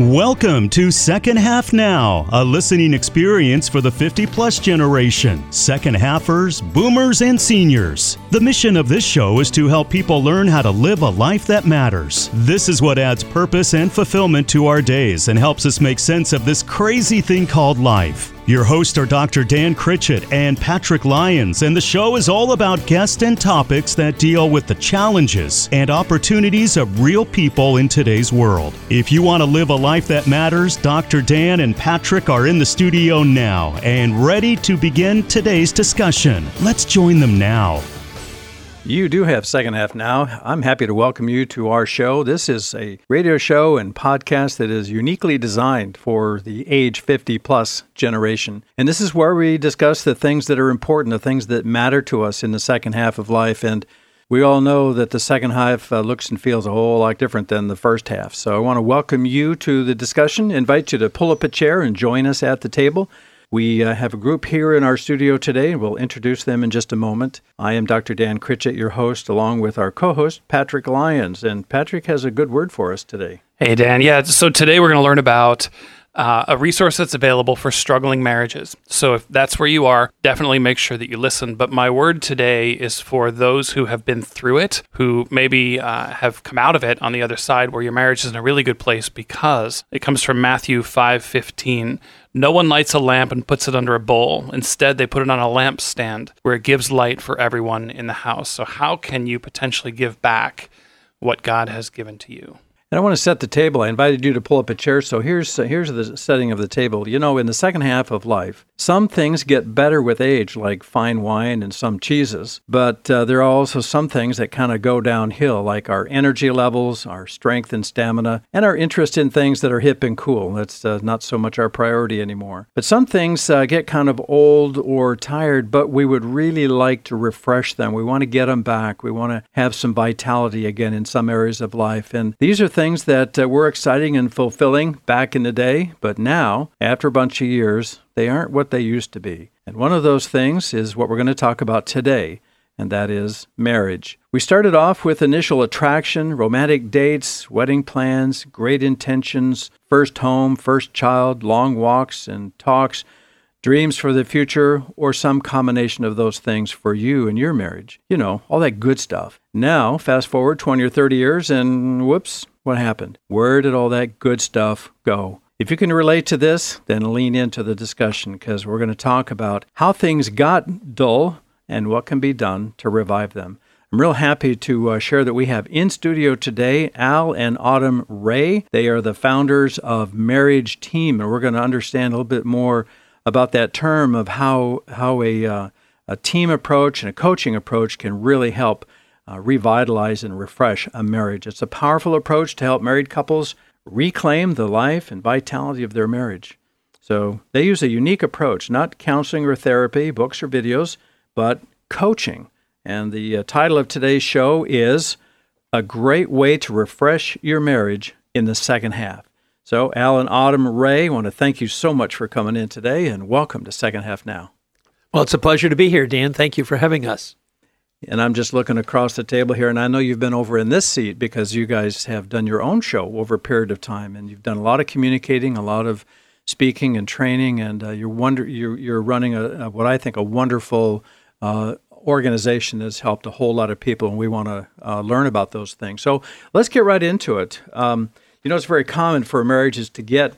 Welcome to Second Half Now, a listening experience for the 50-plus generation, second-halfers, boomers, and seniors. The mission of this show is to help people learn how to live a life that matters. This is what adds purpose and fulfillment to our days and helps us make sense of this crazy thing called life. Your hosts are Dr. Dan Critchett and Patrick Lyons, and the show is all about guests and topics that deal with the challenges and opportunities of real people in today's world. If you want to live a life that matters, Dr. Dan and Patrick are in the studio now and ready to begin today's discussion. Let's join them now. You do have Second Half Now. I'm happy to welcome you to our show. This is a radio show and podcast that is uniquely designed for the age 50-plus generation. And this is where we discuss the things that are important, the things that matter to us in the second half of life. And we all know that the second half looks and feels a whole lot different than the first half. So I want to welcome you to the discussion, invite you to pull up a chair and join us at the table. We have a group here in our studio today, and we'll introduce them in just a moment. I am Dr. Dan Critchett, your host, along with our co-host, Patrick Lyons. And Patrick has a good word for us today. Hey, Dan. Yeah, so today we're going to learn about a resource that's available for struggling marriages. So if that's where you are, definitely make sure that you listen. But my word today is for those who have been through it, who maybe have come out of it on the other side where your marriage is in a really good place, because it comes from Matthew 5:15. No one lights a lamp and puts it under a bowl. Instead, they put it on a lampstand where it gives light for everyone in the house. So how can you potentially give back what God has given to you? And I want to set the table. I invited you to pull up a chair. So here's the setting of the table. You know, in the second half of life, some things get better with age, like fine wine and some cheeses. But there are also some things that kind of go downhill, like our energy levels, our strength and stamina, and our interest in things that are hip and cool. That's not so much our priority anymore. But some things get kind of old or tired, but we would really like to refresh them. We want to get them back. We want to have some vitality again in some areas of life. And these are things that were exciting and fulfilling back in the day, but now, after a bunch of years, they aren't what they used to be. And one of those things is what we're going to talk about today, and that is marriage. We started off with initial attraction, romantic dates, wedding plans, great intentions, first home, first child, long walks and talks, dreams for the future, or some combination of those things for you and your marriage. You know, all that good stuff. Now, fast forward 20 or 30 years and whoops, what happened? Where did all that good stuff go? If you can relate to this, then lean into the discussion, because we're going to talk about how things got dull and what can be done to revive them. I'm real happy to share that we have in studio today Al and Autumn Ray. They are the founders of Marriage Team, and we're going to understand a little bit more about that term of how a team approach and a coaching approach can really help revitalize and refresh a marriage. It's a powerful approach to help married couples reclaim the life and vitality of their marriage. So they use a unique approach, not counseling or therapy, books or videos, but coaching. And the title of today's show is A Great Way to Refresh Your Marriage in the Second Half. So Al and Autumn Ray, I want to thank you so much for coming in today, and welcome to Second Half Now. Well, it's a pleasure to be here, Dan. Thank you for having us. And I'm just looking across the table here, and I know you've been over in this seat because you guys have done your own show over a period of time, and you've done a lot of communicating, a lot of speaking and training, and you're running what I think a wonderful organization that's helped a whole lot of people, and we want to learn about those things. So let's get right into it. You know, it's very common for marriages to get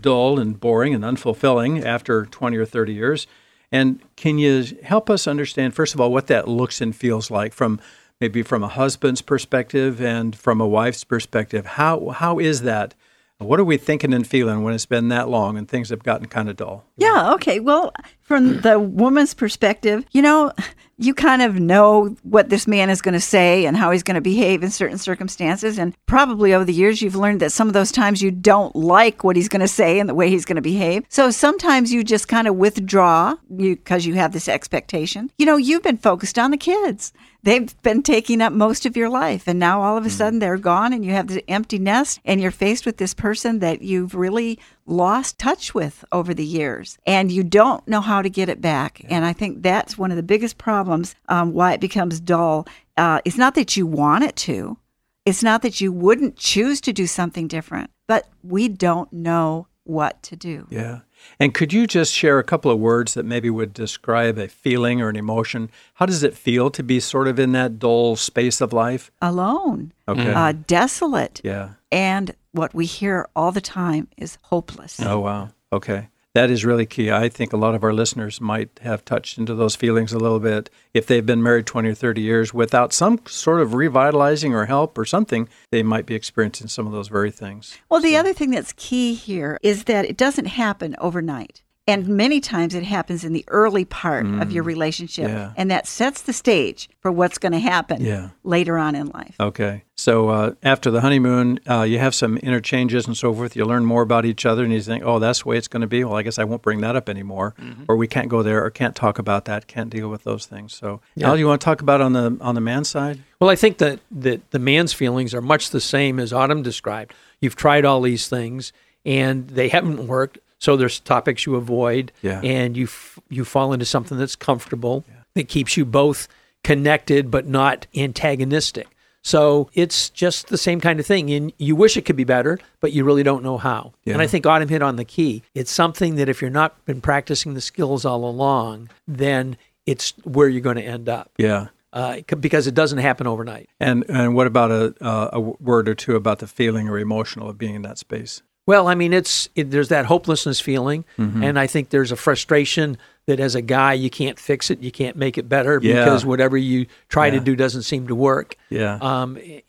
dull and boring and unfulfilling after 20 or 30 years. And can you help us understand, first of all, what that looks and feels like from a husband's perspective and from a wife's perspective? How is that? What are we thinking and feeling when it's been that long and things have gotten kind of dull? Yeah, okay. Well, from the woman's perspective, you know, you kind of know what this man is going to say and how he's going to behave in certain circumstances. And probably over the years, you've learned that some of those times you don't like what he's going to say and the way he's going to behave. So sometimes you just kind of withdraw because you have this expectation. You know, you've been focused on the kids. They've been taking up most of your life. And now all of a sudden they're gone and you have the empty nest and you're faced with this person that you've really lost touch with over the years. And you don't know how to get it back. And I think that's one of the biggest problems why it becomes dull. It's not that you want it to. It's not that you wouldn't choose to do something different, but we don't know what to do. Yeah. And could you just share a couple of words that maybe would describe a feeling or an emotion? How does it feel to be sort of in that dull space of life? Alone. Okay. Desolate. Yeah. And what we hear all the time is hopeless. Oh, wow. Okay. That is really key. I think a lot of our listeners might have touched into those feelings a little bit. If they've been married 20 or 30 years without some sort of revitalizing or help or something, they might be experiencing some of those very things. Well, the other thing that's key here is that it doesn't happen overnight. And many times it happens in the early part of your relationship. Yeah. And that sets the stage for what's going to happen later on in life. Okay. So after the honeymoon, you have some interchanges and so forth. You learn more about each other and you think, oh, that's the way it's going to be. Well, I guess I won't bring that up anymore. Mm-hmm. Or we can't go there or can't talk about that, can't deal with those things. So Al, you want to talk about on the man's side? Well, I think that the man's feelings are much the same as Autumn described. You've tried all these things and they haven't worked. So there's topics you avoid, and you fall into something that's comfortable, that keeps you both connected but not antagonistic. So it's just the same kind of thing. And you wish it could be better, but you really don't know how. Yeah. And I think Autumn hit on the key. It's something that if you're not been practicing the skills all along, then it's where you're going to end up. Yeah. Because it doesn't happen overnight. And what about a word or two about the feeling or emotional of being in that space? Well, I mean, there's that hopelessness feeling, and I think there's a frustration that as a guy, you can't fix it, you can't make it better because whatever you try to do doesn't seem to work. Yeah,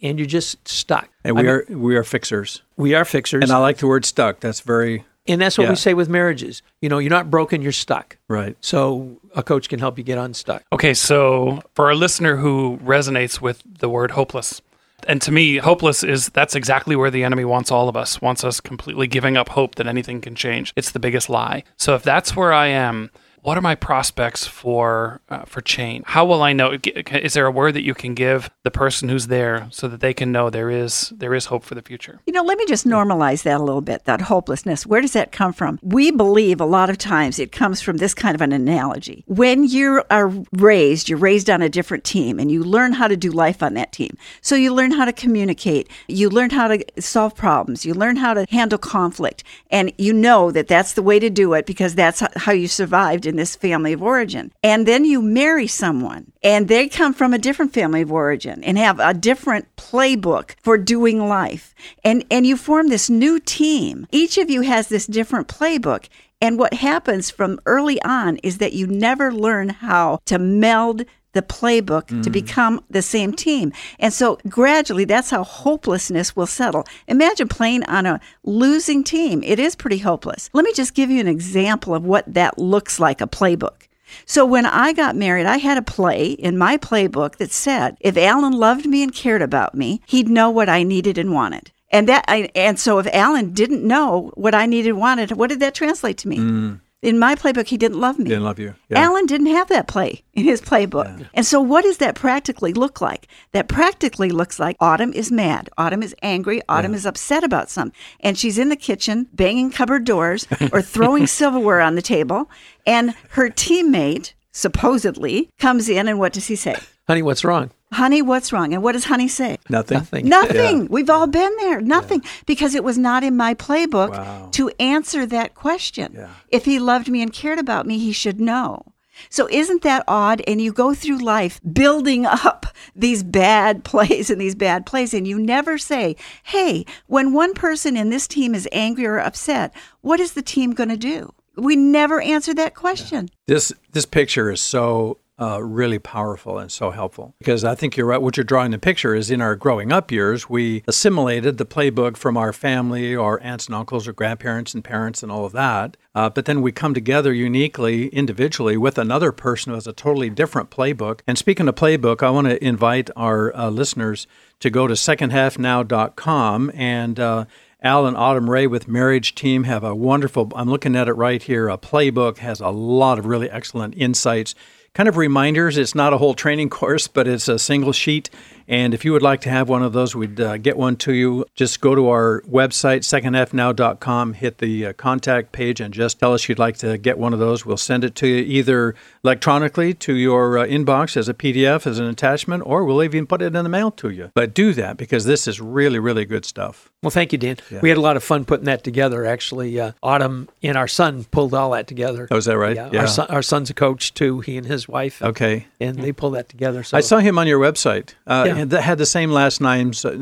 and you're just stuck. And we are fixers. We are fixers. And I like the word stuck. That's very. And that's what we say with marriages. You know, you're not broken, you're stuck. Right. So a coach can help you get unstuck. Okay, so for a listener who resonates with the word hopeless. And to me, hopeless that's exactly where the enemy wants us completely giving up hope that anything can change. It's the biggest lie. So if that's where I am, what are my prospects for change? How will I know? Is there a word that you can give the person who's there so that they can know there is hope for the future? You know, let me just normalize that a little bit, that hopelessness. Where does that come from? We believe a lot of times it comes from this kind of an analogy. When you are raised, you're raised on a different team, and you learn how to do life on that team. So you learn how to communicate. You learn how to solve problems. You learn how to handle conflict. And you know that that's the way to do it because that's how you survived in this family of origin. And then you marry someone and they come from a different family of origin and have a different playbook for doing life. And you form this new team. Each of you has this different playbook. And what happens from early on is that you never learn how to meld the playbook to become the same team. And so gradually, that's how hopelessness will settle. Imagine playing on a losing team. It is pretty hopeless. Let me just give you an example of what that looks like, a playbook. So when I got married, I had a play in my playbook that said, if Alan loved me and cared about me, he'd know what I needed and wanted. And so if Alan didn't know what I needed and wanted, what did that translate to me? In my playbook, he didn't love me. Didn't love you. Yeah. Alan didn't have that play in his playbook. Yeah. And so what does that practically look like? That practically looks like Autumn is mad. Autumn is angry. Autumn is upset about something. And she's in the kitchen banging cupboard doors or throwing silverware on the table. And her teammate, supposedly, comes in and what does he say? Honey, what's wrong? Honey, what's wrong? And what does honey say? Nothing. Yeah. We've all been there. Nothing. Yeah. Because it was not in my playbook to answer that question. Yeah. If he loved me and cared about me, he should know. So isn't that odd? And you go through life building up these bad plays and these bad plays, and you never say, hey, when one person in this team is angry or upset, what is the team going to do? We never answer that question. Yeah. This picture is so really powerful and so helpful. Because I think you're right. What you're drawing the picture is in our growing up years, we assimilated the playbook from our family, our aunts and uncles or grandparents and parents and all of that. But then we come together uniquely, individually with another person who has a totally different playbook. And speaking of playbook, I want to invite our listeners to go to secondhalfnow.com and Al and Autumn Ray with Marriage Team have a wonderful, I'm looking at it right here, a playbook has a lot of really excellent insights, kind of reminders. It's not a whole training course, but it's a single sheet. And if you would like to have one of those, we'd get one to you. Just go to our website, secondhalfnow.com, hit the contact page, and just tell us you'd like to get one of those. We'll send it to you either electronically to your inbox as a PDF, as an attachment, or we'll even put it in the mail to you. But do that, because this is really, really good stuff. Well, thank you, Dan. Yeah. We had a lot of fun putting that together, actually. Autumn and our son pulled all that together. Oh, is that right? Yeah. Our son's a coach, too, he and his wife. Okay. And they pulled that together. So. I saw him on your website. Yeah. That had the same last name, so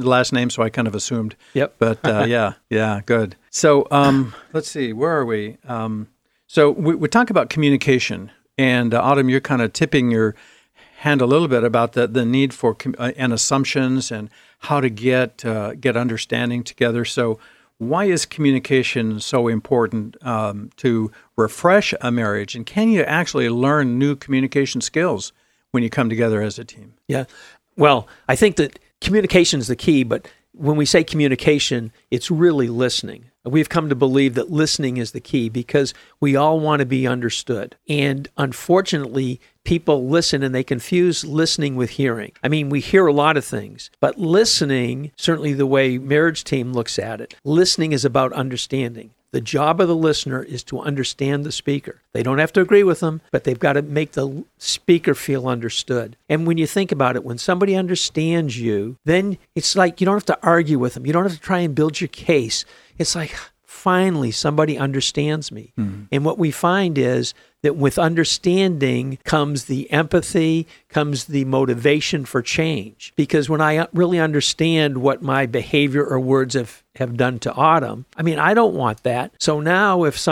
I kind of assumed. Yep. But yeah, good. So let's see, where are we? So we talk about communication, and Autumn, you're kind of tipping your hand a little bit about the need for and assumptions and how to get understanding together. So why is communication so important to refresh a marriage, and can you actually learn new communication skills when you come together as a team? Yeah. Well, I think that communication is the key, but when we say communication, it's really listening. We've come to believe that listening is the key because we all want to be understood. And unfortunately, people listen and they confuse listening with hearing. I mean, we hear a lot of things, but listening, certainly the way Marriage Team looks at it, listening is about understanding. The job of the listener is to understand the speaker. They don't have to agree with them, but they've got to make the speaker feel understood. And when you think about it, when somebody understands you, then it's like you don't have to argue with them. You don't have to try and build your case. It's like, finally, somebody understands me. Mm-hmm. And what we find is that with understanding comes the empathy, comes the motivation for change. Because when I really understand what my behavior or words have done to Autumn. I mean, I don't want that. So now if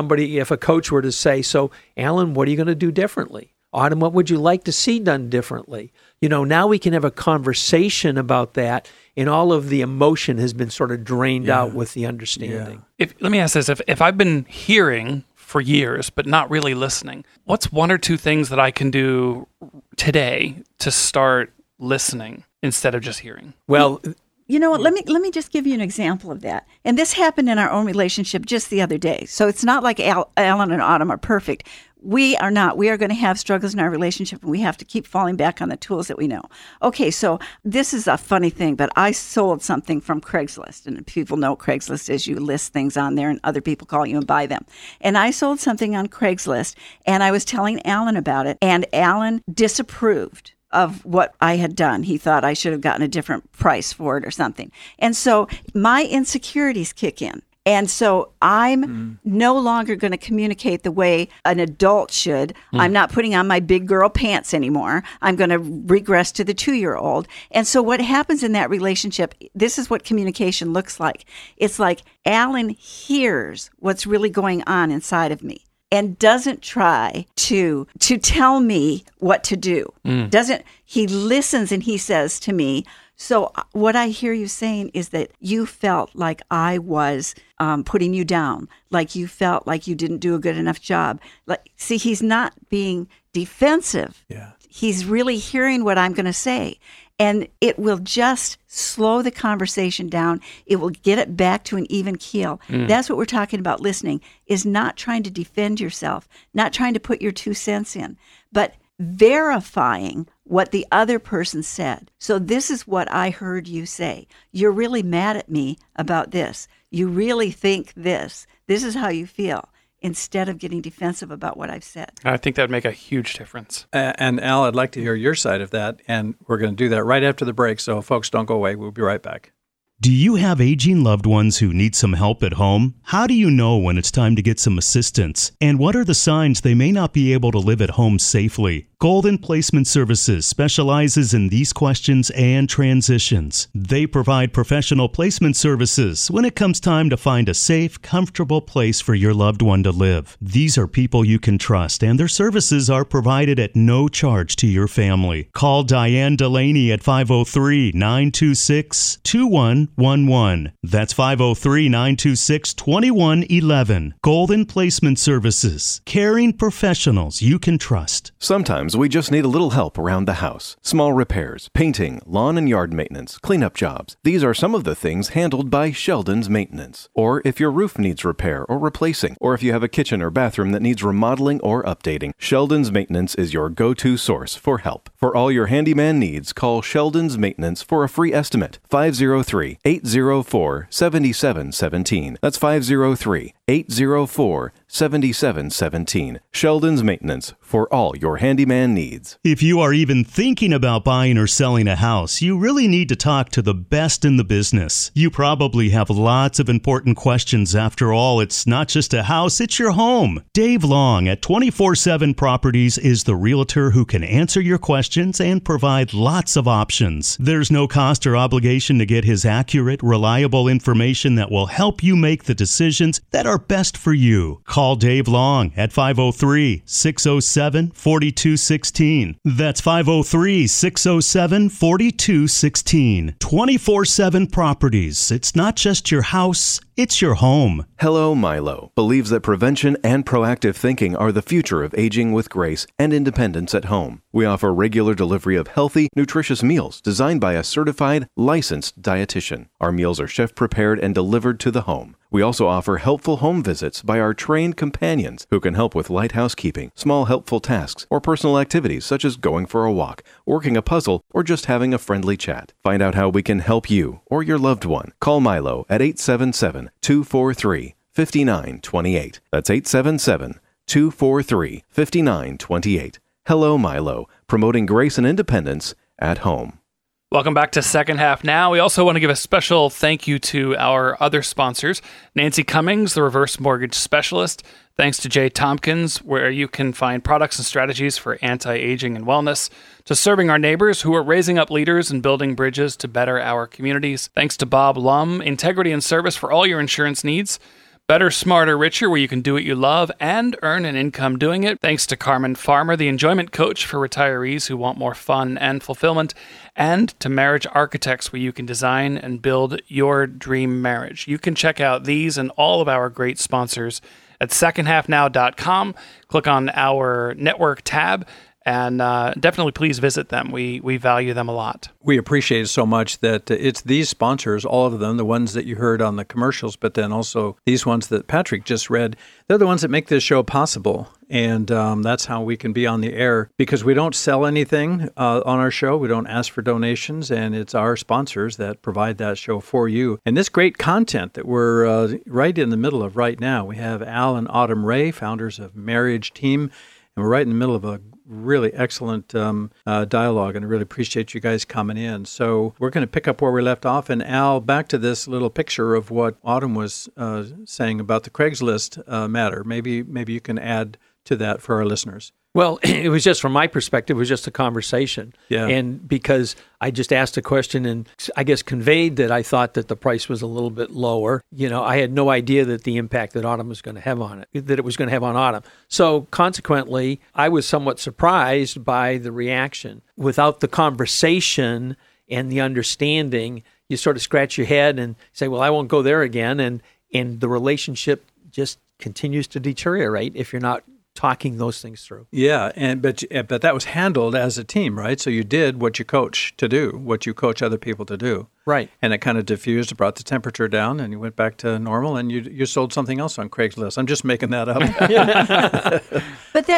a coach were to say, so Alan, what are you going to do differently? Autumn, what would you like to see done differently? You know, now we can have a conversation about that, and all of the emotion has been sort of drained out with the understanding. Yeah. Let me ask this. If I've been hearing for years, but not really listening, what's one or two things that I can do today to start listening instead of just hearing? Well, you know what? Let me just give you an example of that. And this happened in our own relationship just the other day. So it's not like Alan and Autumn are perfect. We are not. We are going to have struggles in our relationship, and we have to keep falling back on the tools that we know. Okay, so this is a funny thing, but I sold something from Craigslist, and people know Craigslist is you list things on there, and other people call you and buy them. And I sold something on Craigslist, and I was telling Alan about it, and Alan disapproved of what I had done. He thought I should have gotten a different price for it or something. And so my insecurities kick in. And so I'm no longer going to communicate the way an adult should. I'm not putting on my big girl pants anymore. I'm going to regress to the 2-year-old. And so what happens in that relationship, this is what communication looks like. It's like Alan hears what's really going on inside of me, and doesn't try to tell me what to do. He listens, and he says to me, so what I hear you saying is that you felt like I was putting you down, like you felt like you didn't do a good enough job. Like, see, he's not being defensive. Yeah. He's really hearing what I'm going to say. And it will just slow the conversation down. It will get it back to an even keel. That's what we're talking about listening, is not trying to defend yourself, not trying to put your 2 cents in, but verifying what the other person said. So this is what I heard you say. You're really mad at me about this. You really think this. This is how you feel, instead of getting defensive about what I've said. I think that would make a huge difference. And Al, I'd like to hear your side of that, and we're going to do that right after the break, so folks, don't go away. We'll be right back. Do you have aging loved ones who need some help at home? How do you know when it's time to get some assistance? And what are the signs they may not be able to live at home safely? Golden Placement Services specializes in these questions and transitions. They provide professional placement services when it comes time to find a safe, comfortable place for your loved one to live. These are people you can trust, and their services are provided at no charge to your family. Call Diane Delaney at 503-926-2111. That's 503-926-2111. Golden Placement Services, caring professionals you can trust. Sometimes Sometimes we just need a little help around the house. Small repairs, painting, lawn and yard maintenance, cleanup jobs. These are some of the things handled by Sheldon's Maintenance. Or if your roof needs repair or replacing, or if you have a kitchen or bathroom that needs remodeling or updating, Sheldon's Maintenance is your go-to source for help. For all your handyman needs, call Sheldon's Maintenance for a free estimate. 503-804-7717. That's 503-804-7717. Sheldon's Maintenance for all your handyman needs. If you are even thinking about buying or selling a house, you really need to talk to the best in the business. You probably have lots of important questions. After all, it's not just a house, it's your home. Dave Long at 24/7 Properties is the realtor who can answer your questions and provide lots of options. There's no cost or obligation to get his accurate, reliable information that will help you make the decisions that are best for you. Call Dave Long at 503-607-4216. That's 503-607-4216. 24/7 Properties. It's not just your house, it's your home. Hello Milo believes that prevention and proactive thinking are the future of aging with grace and independence at home. We offer regular delivery of healthy, nutritious meals designed by a certified, licensed dietitian. Our meals are chef-prepared and delivered to the home. We also offer helpful home visits by our trained companions who can help with light housekeeping, small helpful tasks, or personal activities such as going for a walk, working a puzzle, or just having a friendly chat. Find out how we can help you or your loved one. Call Milo at 877-243-5928. That's 877-243-5928. Hello Milo, promoting grace and independence at home. Welcome back to Second Half Now. We also want to give a special thank you to our other sponsors. Nancy Cummings, the reverse mortgage specialist. Thanks to Jay Tompkins, where you can find products and strategies for anti-aging and wellness. To Serving Our Neighbors, who are raising up leaders and building bridges to better our communities. Thanks to Bob Lum, Integrity and Service for all your insurance needs. Better, Smarter, Richer, where you can do what you love and earn an income doing it. Thanks to Carmen Farmer, the enjoyment coach for retirees who want more fun and fulfillment. And to Marriage Architects, where you can design and build your dream marriage. You can check out these and all of our great sponsors at secondhalfnow.com. Click on our network tab. And definitely please visit them. We value them a lot. We appreciate it so much that it's these sponsors, all of them, the ones that you heard on the commercials, but then also these ones that Patrick just read, they're the ones that make this show possible. And that's how we can be on the air, because we don't sell anything on our show. We don't ask for donations, and it's our sponsors that provide that show for you. And this great content that we're right in the middle of right now, we have Al and Autumn Ray, founders of Marriage Team, and we're right in the middle of a really excellent dialogue, and I really appreciate you guys coming in. So we're going to pick up where we left off. And Al, back to this little picture of what Autumn was saying about the Craigslist matter. Maybe you can add to that for our listeners. Well, it was just, from my perspective, it was just a conversation. Yeah. And because I just asked a question and I guess conveyed that I thought that the price was a little bit lower. You know, I had no idea that the impact that Autumn was going to have on it, that it was going to have on Autumn. So consequently, I was somewhat surprised by the reaction. Without the conversation and the understanding, you sort of scratch your head and say, well, I won't go there again. And the relationship just continues to deteriorate if you're not talking those things through. Yeah, but that was handled as a team, right? So you did what you coach to do, what you coach other people to do. Right. And it kind of diffused, brought the temperature down, and you went back to normal, and you sold something else on Craigslist. I'm just making that up.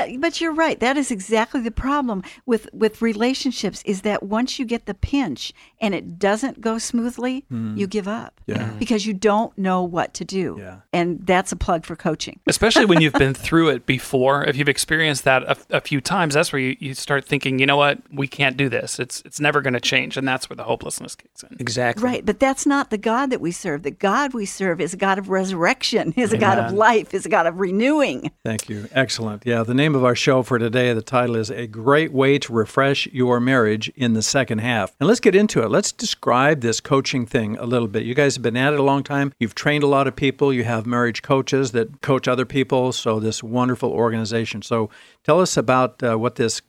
But you're right. That is exactly the problem with relationships, is that once you get the pinch and it doesn't go smoothly, you give up. Yeah. Because you don't know what to do. Yeah. And that's a plug for coaching. Especially when you've been through it before. If you've experienced that a few times, that's where you start thinking, you know what, we can't do this. It's never going to change. And that's where the hopelessness kicks in. Exactly. Exactly. Right, but that's not the God that we serve. The God we serve is a God of resurrection, is a God of life, is a God of renewing. Thank you. Excellent. Yeah, the name of our show for today, the title is A Great Way to Refresh Your Marriage in the Second Half. And let's get into it. Let's describe this coaching thing a little bit. You guys have been at it a long time. You've trained a lot of people. You have marriage coaches that coach other people, so this wonderful organization. So tell us about what this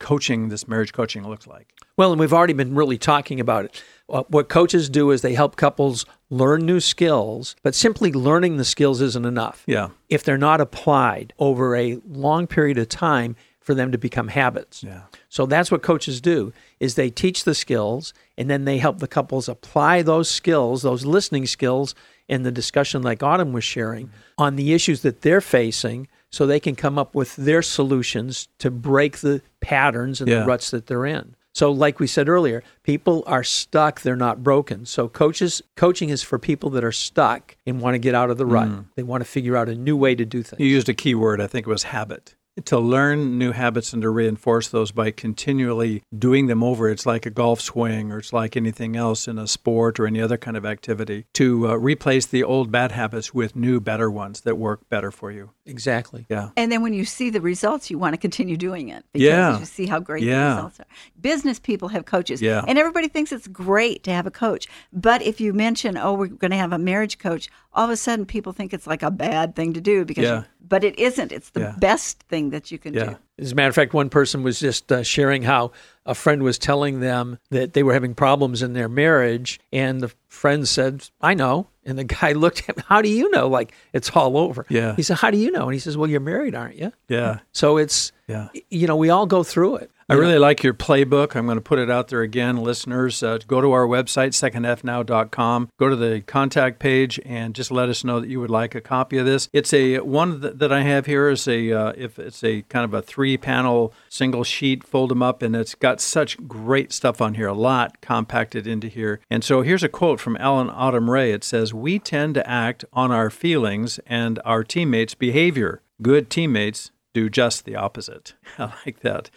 marriage coaching looks like. Well, and we've already been really talking about it. What coaches do is they help couples learn new skills, but simply learning the skills isn't enough. Yeah. If they're not applied over a long period of time, for them to become habits. Yeah. So that's what coaches do, is they teach the skills, and then they help the couples apply those skills, those listening skills, in the discussion like Autumn was sharing, mm-hmm. on the issues that they're facing, so they can come up with their solutions to break the patterns and the ruts that they're in. So like we said earlier, people are stuck, they're not broken. So coaching is for people that are stuck and want to get out of the rut. Mm. They want to figure out a new way to do things. You used a key word, I think it was habit. To learn new habits and to reinforce those by continually doing them over. It's like a golf swing, or it's like anything else in a sport or any other kind of activity, to replace the old bad habits with new, better ones that work better for you. Exactly. Yeah. And then when you see the results, you want to continue doing it because you see how great the results are. Business people have coaches, and everybody thinks it's great to have a coach. But if you mention, oh, we're going to have a marriage coach, all of a sudden people think it's like a bad thing to do because but it isn't. It's the best thing that you can do. As a matter of fact, one person was just sharing how a friend was telling them that they were having problems in their marriage, and the friend said, I know. And the guy looked at him, how do you know? Like, it's all over. Yeah. He said, how do you know? And he says, well, you're married, aren't you? Yeah. So it's, you know, we all go through it. I really like your playbook. I'm going to put it out there again. Listeners, go to our website, secondfnow.com. Go to the contact page and just let us know that you would like a copy of this. It's a one that I have here is it's a kind of a 3-panel single sheet, fold them up, and it's got such great stuff on here, a lot compacted into here. And so here's a quote from Autumn Ray. It says, "We tend to act on our feelings and our teammates' behavior. Good teammates do just the opposite." I like that.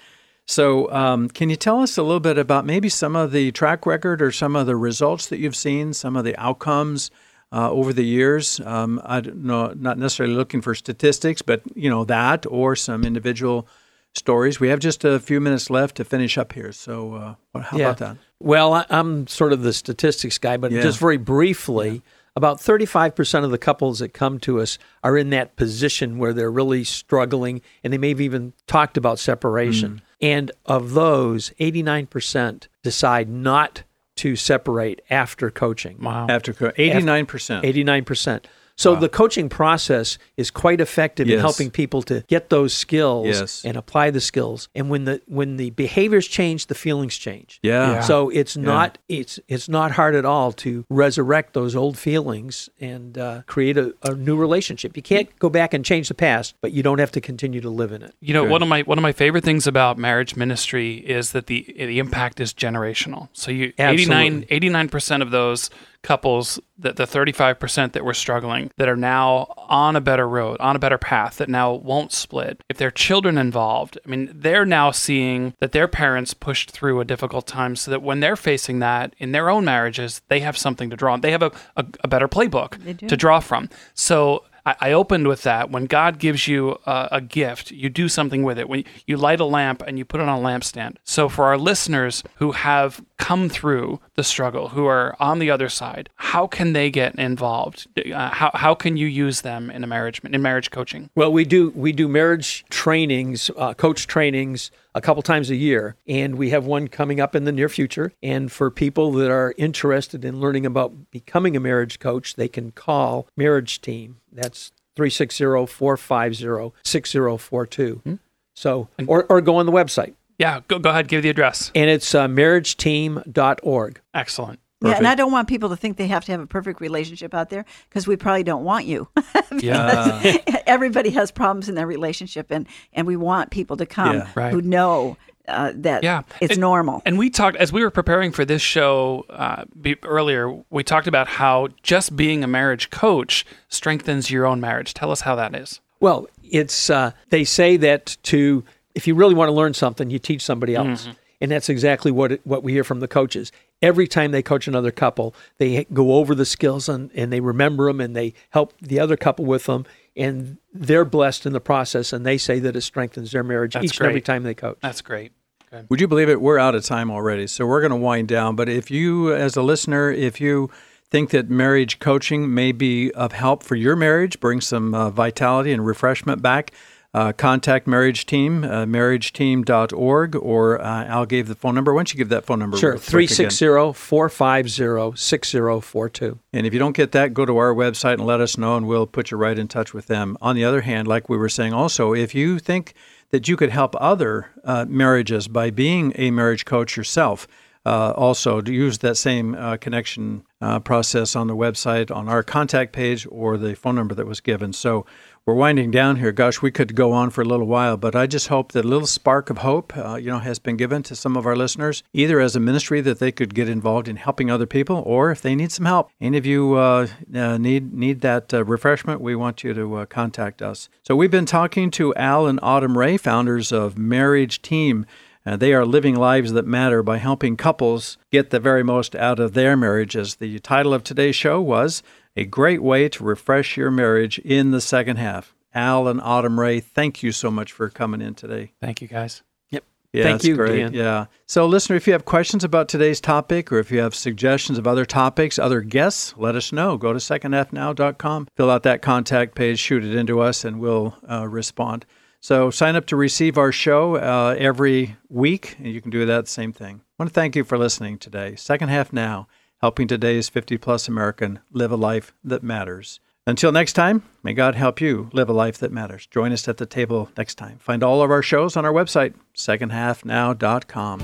So can you tell us a little bit about maybe some of the track record or some of the results that you've seen, some of the outcomes over the years? I don't know, not necessarily looking for statistics, but, you know, that or some individual stories. We have just a few minutes left to finish up here. So how about that? Well, I'm sort of the statistics guy, but just very briefly, about 35% of the couples that come to us are in that position where they're really struggling, and they may have even talked about separation. Mm. And of those, 89% decide not to separate after coaching. Wow. After 89%. So the coaching process is quite effective in helping people to get those skills and apply the skills. And when the behaviors change, the feelings change. Yeah. So it's not it's not hard at all to resurrect those old feelings and create a new relationship. You can't go back and change the past, but you don't have to continue to live in it. You know, one of my favorite things about marriage ministry is that the impact is generational. So you 89% of those couples, that the 35% that were struggling, that are now on a better road, on a better path, that now won't split. If there are children involved, I mean, they're now seeing that their parents pushed through a difficult time so that when they're facing that in their own marriages, they have something to draw on. They have a better playbook to draw from. So I opened with that. When God gives you a gift, you do something with it. When you light a lamp and you put it on a lampstand. So for our listeners who have come through the struggle, who are on the other side, how can they get involved? How can you use them in marriage coaching? Well, we do marriage trainings, coach trainings, a couple times a year, and we have one coming up in the near future. And for people that are interested in learning about becoming a marriage coach, they can call Marriage Team. That's 360-450-6042. Mm-hmm. So, or go on the website. Yeah, go ahead, give the address. And it's marriageteam.org. Excellent. Perfect. Yeah, and I don't want people to think they have to have a perfect relationship out there, because we probably don't want you. Everybody has problems in their relationship, and we want people to come who know that it's normal. And we talked, as we were preparing for this show earlier, we talked about how just being a marriage coach strengthens your own marriage. Tell us how that is. Well, it's they say that if you really want to learn something, you teach somebody else. Mm-hmm. And that's exactly what we hear from the coaches. Every time they coach another couple, they go over the skills and they remember them, and they help the other couple with them, and they're blessed in the process, and they say that it strengthens their marriage and every time they coach. That's great. Okay. Would you believe it? We're out of time already, so we're going to wind down. But if you, as a listener, if you think that marriage coaching may be of help for your marriage, bring some vitality and refreshment back, Contact Marriage Team, marriageteam.org, or Al gave the phone number. Why don't you give that phone number? Sure, 360-450-6042. And if you don't get that, go to our website and let us know, and we'll put you right in touch with them. On the other hand, like we were saying also, if you think that you could help other marriages by being a marriage coach yourself, also to use that same connection process on the website, on our contact page, or the phone number that was given. So we're winding down here. Gosh, we could go on for a little while, but I just hope that a little spark of hope has been given to some of our listeners, either as a ministry that they could get involved in helping other people, or if they need some help. Any of you need that refreshment, we want you to contact us. So we've been talking to Al and Autumn Ray, founders of Marriage Team. They are living lives that matter by helping couples get the very most out of their marriages. The title of today's show was A Great Way to Refresh Your Marriage in the Second Half. Al and Autumn Ray, thank you so much for coming in today. Thank you, guys. Yep. Yeah, thank you, great. Dan. Yeah. So, listener, if you have questions about today's topic, or if you have suggestions of other topics, other guests, let us know. Go to secondhalfnow.com, fill out that contact page, shoot it into us, and we'll respond. So sign up to receive our show every week, and you can do that same thing. I want to thank you for listening today. Second Half Now, helping today's 50-plus American live a life that matters. Until next time, may God help you live a life that matters. Join us at the table next time. Find all of our shows on our website, secondhalfnow.com.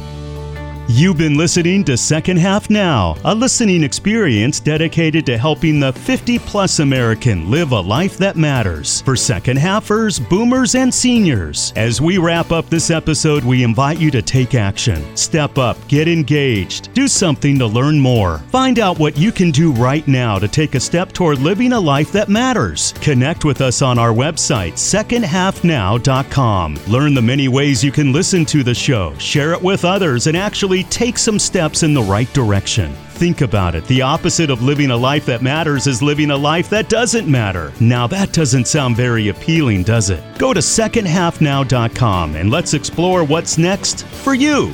You've been listening to Second Half Now, a listening experience dedicated to helping the 50-plus American live a life that matters for second-halfers, boomers, and seniors. As we wrap up this episode, we invite you to take action. Step up, get engaged, do something to learn more. Find out what you can do right now to take a step toward living a life that matters. Connect with us on our website, secondhalfnow.com. Learn the many ways you can listen to the show, share it with others, and actually take some steps in the right direction. Think about it. The opposite of living a life that matters is living a life that doesn't matter. Now that doesn't sound very appealing, does it? Go to secondhalfnow.com and let's explore what's next for you.